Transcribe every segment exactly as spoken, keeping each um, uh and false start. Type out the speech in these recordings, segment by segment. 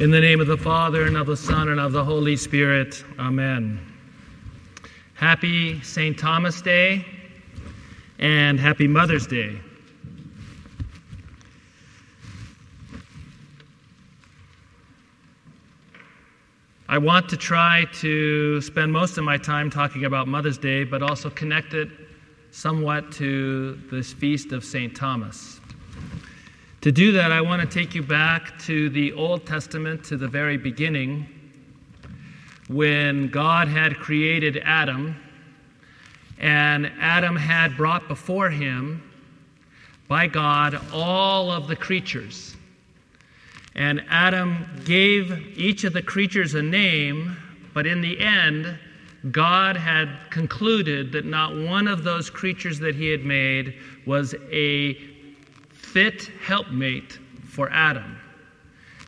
In the name of the Father, and of the Son, and of the Holy Spirit. Amen. Happy Saint Thomas Day, and happy Mother's Day. I want to try to spend most of my time talking about Mother's Day, but also connect it somewhat to this feast of Saint Thomas. To do that, I want to take you back to the Old Testament, to the very beginning, when God had created Adam, and Adam had brought before him, by God, all of the creatures. And Adam gave each of the creatures a name, but in the end, God had concluded that not one of those creatures that he had made was a fit helpmate for Adam.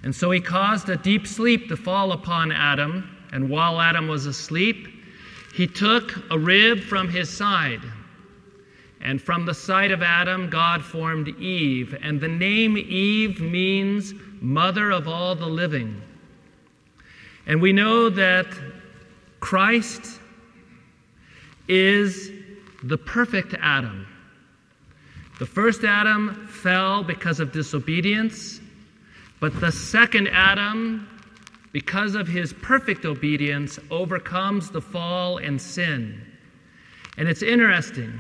And so he caused a deep sleep to fall upon Adam, and while Adam was asleep, he took a rib from his side. And from the side of Adam, God formed Eve. And the name Eve means mother of all the living. And we know that Christ is the perfect Adam. The first Adam fell because of disobedience, but the second Adam, because of his perfect obedience, overcomes the fall and sin. And it's interesting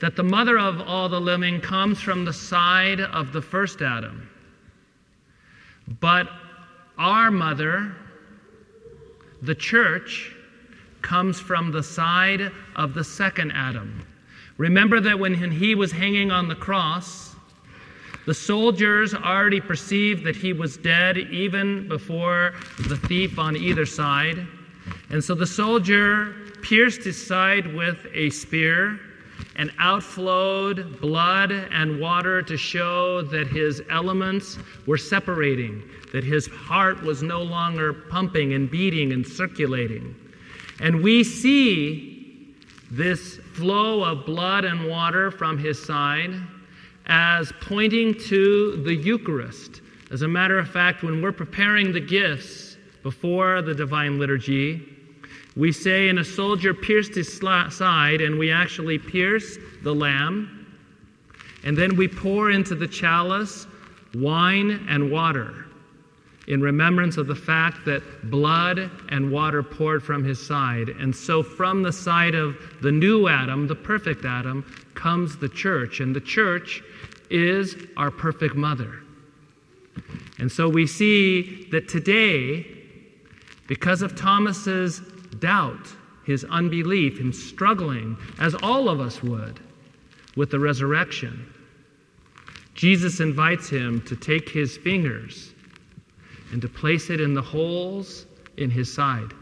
that the mother of all the living comes from the side of the first Adam. But our mother, the church, comes from the side of the second Adam. Remember that when he was hanging on the cross, the soldiers already perceived that he was dead even before the thief on either side. And so the soldier pierced his side with a spear, and outflowed blood and water to show that his elements were separating, that his heart was no longer pumping and beating and circulating. And we see this flow of blood and water from his side as pointing to the Eucharist. As a matter of fact, when we're preparing the gifts before the Divine Liturgy, we say, and a soldier pierced his side, and we actually pierce the lamb, and then we pour into the chalice wine and water in remembrance of the fact that blood and water poured from his side. And so from the side of the new Adam, the perfect Adam, comes the church. And the church is our perfect mother. And so we see that today, because of Thomas's doubt, his unbelief, him struggling, as all of us would, with the resurrection, Jesus invites him to take his fingers and to place it in the holes in his side.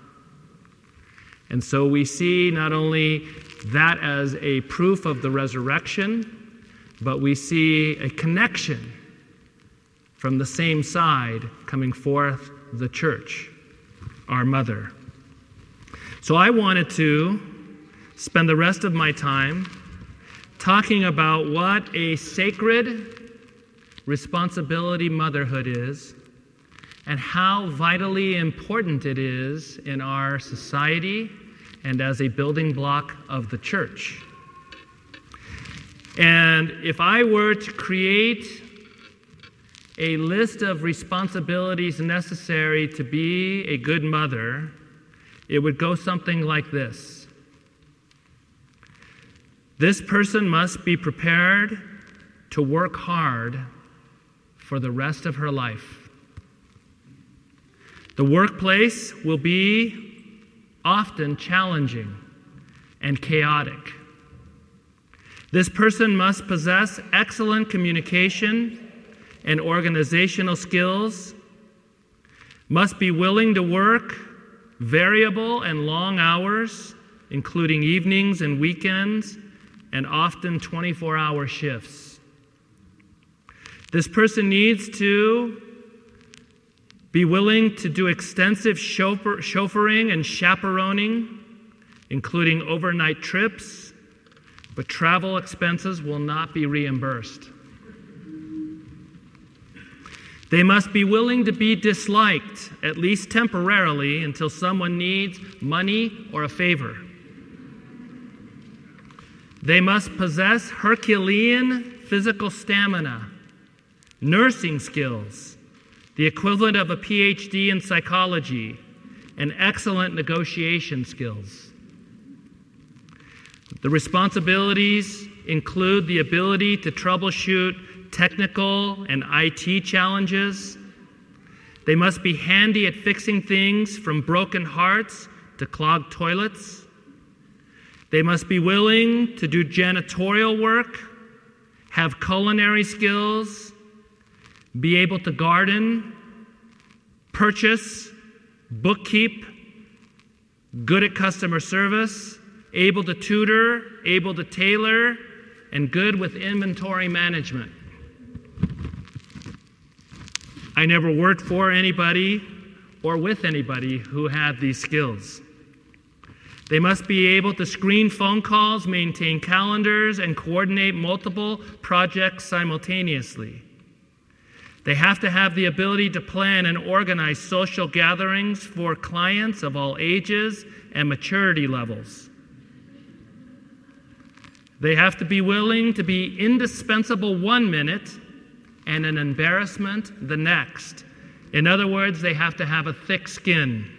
And so we see not only that as a proof of the resurrection, but we see a connection from the same side coming forth, the church, our mother. So I wanted to spend the rest of my time talking about what a sacred responsibility motherhood is, and how vitally important it is in our society and as a building block of the church. And if I were to create a list of responsibilities necessary to be a good mother, it would go something like this. This person must be prepared to work hard for the rest of her life. The workplace will be often challenging and chaotic. This person must possess excellent communication and organizational skills, must be willing to work variable and long hours, including evenings and weekends, and often twenty-four hour shifts. This person needs to be willing to do extensive chauffeur, chauffeuring and chaperoning, including overnight trips, but travel expenses will not be reimbursed. They must be willing to be disliked, at least temporarily, until someone needs money or a favor. They must possess Herculean physical stamina, nursing skills, the equivalent of a P H D in psychology, and excellent negotiation skills. The responsibilities include the ability to troubleshoot technical and I T challenges. They must be handy at fixing things from broken hearts to clogged toilets. They must be willing to do janitorial work, have culinary skills, be able to garden, purchase, bookkeep, good at customer service, able to tutor, able to tailor, and good with inventory management. I never worked for anybody or with anybody who had these skills. They must be able to screen phone calls, maintain calendars, and coordinate multiple projects simultaneously. They have to have the ability to plan and organize social gatherings for clients of all ages and maturity levels. They have to be willing to be indispensable one minute and an embarrassment the next. In other words, they have to have a thick skin.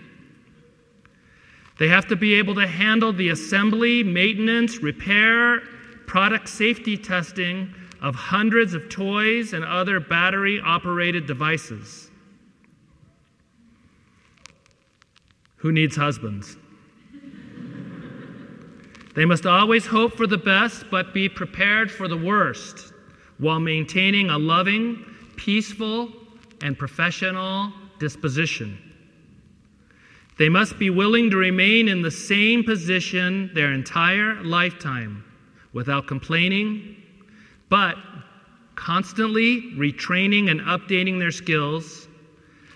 They have to be able to handle the assembly, maintenance, repair, product safety testing of hundreds of toys and other battery-operated devices. Who needs husbands? They must always hope for the best but be prepared for the worst while maintaining a loving, peaceful, and professional disposition. They must be willing to remain in the same position their entire lifetime without complaining, but constantly retraining and updating their skills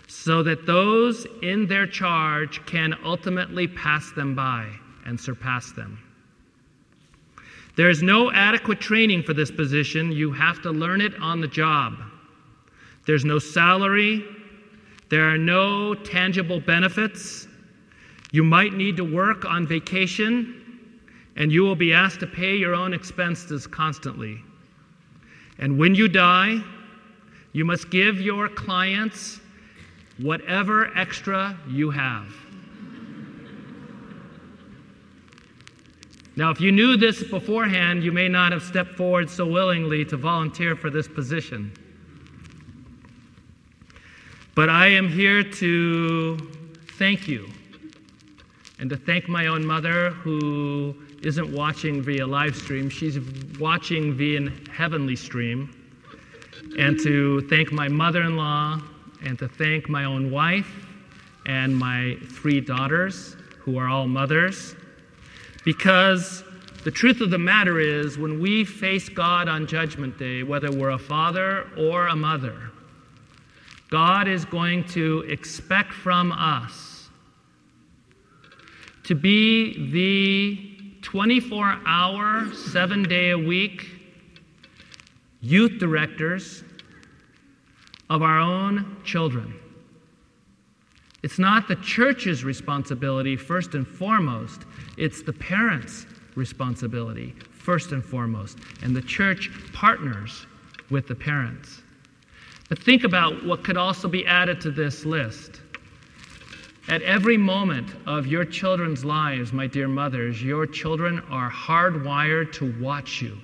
so that those in their charge can ultimately pass them by and surpass them. There is no adequate training for this position. You have to learn it on the job. There's no salary. There are no tangible benefits. You might need to work on vacation, and you will be asked to pay your own expenses constantly. And when you die, you must give your clients whatever extra you have. Now, if you knew this beforehand, you may not have stepped forward so willingly to volunteer for this position. But I am here to thank you and to thank my own mother, who isn't watching via live stream. She's watching via an heavenly stream. And to thank my mother-in-law and to thank my own wife and my three daughters, who are all mothers. Because the truth of the matter is, when we face God on Judgment Day, whether we're a father or a mother, God is going to expect from us to be the twenty-four hour, seven day a week youth directors of our own children. It's not the church's responsibility, first and foremost. It's the parents' responsibility, first and foremost. And the church partners with the parents. But think about what could also be added to this list. At every moment of your children's lives, my dear mothers, your children are hardwired to watch you.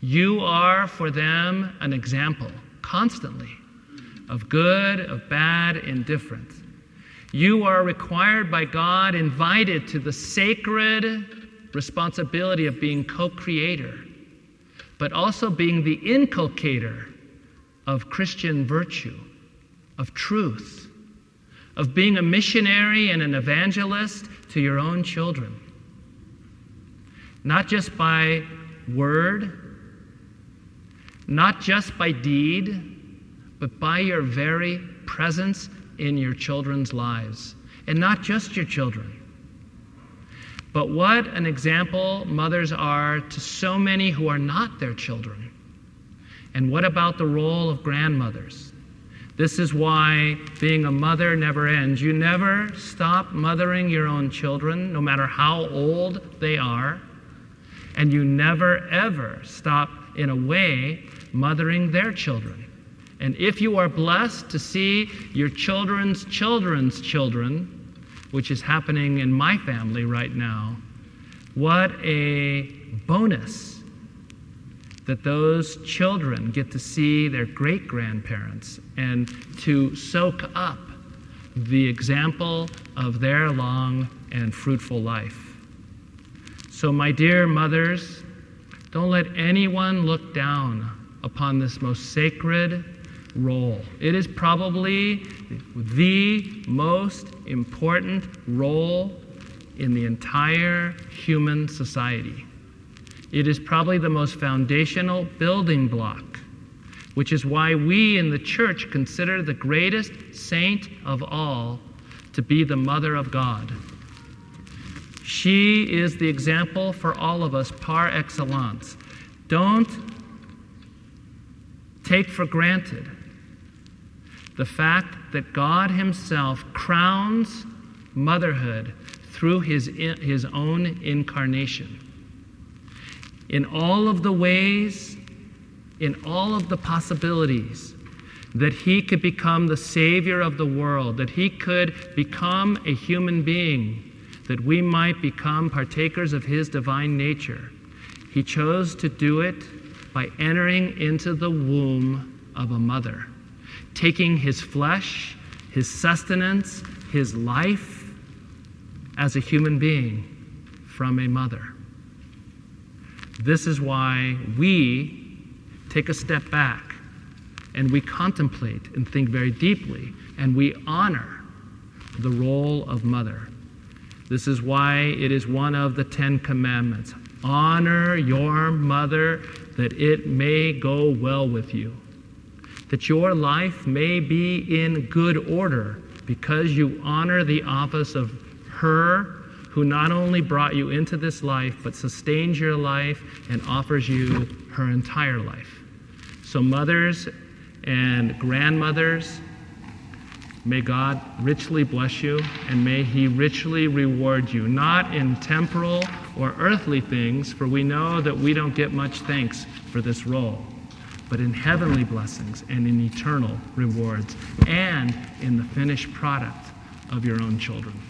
You are for them an example, constantly, of good, of bad, indifferent. You are required by God, invited to the sacred responsibility of being co-creator, but also being the inculcator of Christian virtue, of truth, of being a missionary and an evangelist to your own children. Not just by word, not just by deed, but by your very presence in your children's lives. And not just your children. But what an example mothers are to so many who are not their children. And what about the role of grandmothers? This is why being a mother never ends. You never stop mothering your own children, no matter how old they are. And you never, ever stop, in a way, mothering their children. And if you are blessed to see your children's children's children, which is happening in my family right now, what a bonus that those children get to see their great-grandparents and to soak up the example of their long and fruitful life. So, my dear mothers, don't let anyone look down upon this most sacred role. It is probably the most important role in the entire human society. It is probably the most foundational building block, which is why we in the church consider the greatest saint of all to be the Mother of God. She is the example for all of us par excellence. Don't take for granted the fact that God Himself crowns motherhood through His, his own incarnation. In all of the ways, in all of the possibilities, that He could become the Savior of the world, that He could become a human being, that we might become partakers of His divine nature. He chose to do it by entering into the womb of a mother, taking His flesh, His sustenance, His life as a human being from a mother. This is why we take a step back and we contemplate and think very deeply and we honor the role of mother. This is why it is one of the Ten Commandments. Honor your mother that it may go well with you, that your life may be in good order because you honor the office of her who not only brought you into this life but sustains your life and offers you her entire life. So mothers and grandmothers, may God richly bless you, and may He richly reward you, not in temporal or earthly things, for we know that we don't get much thanks for this role, but in heavenly blessings and in eternal rewards, and in the finished product of your own children.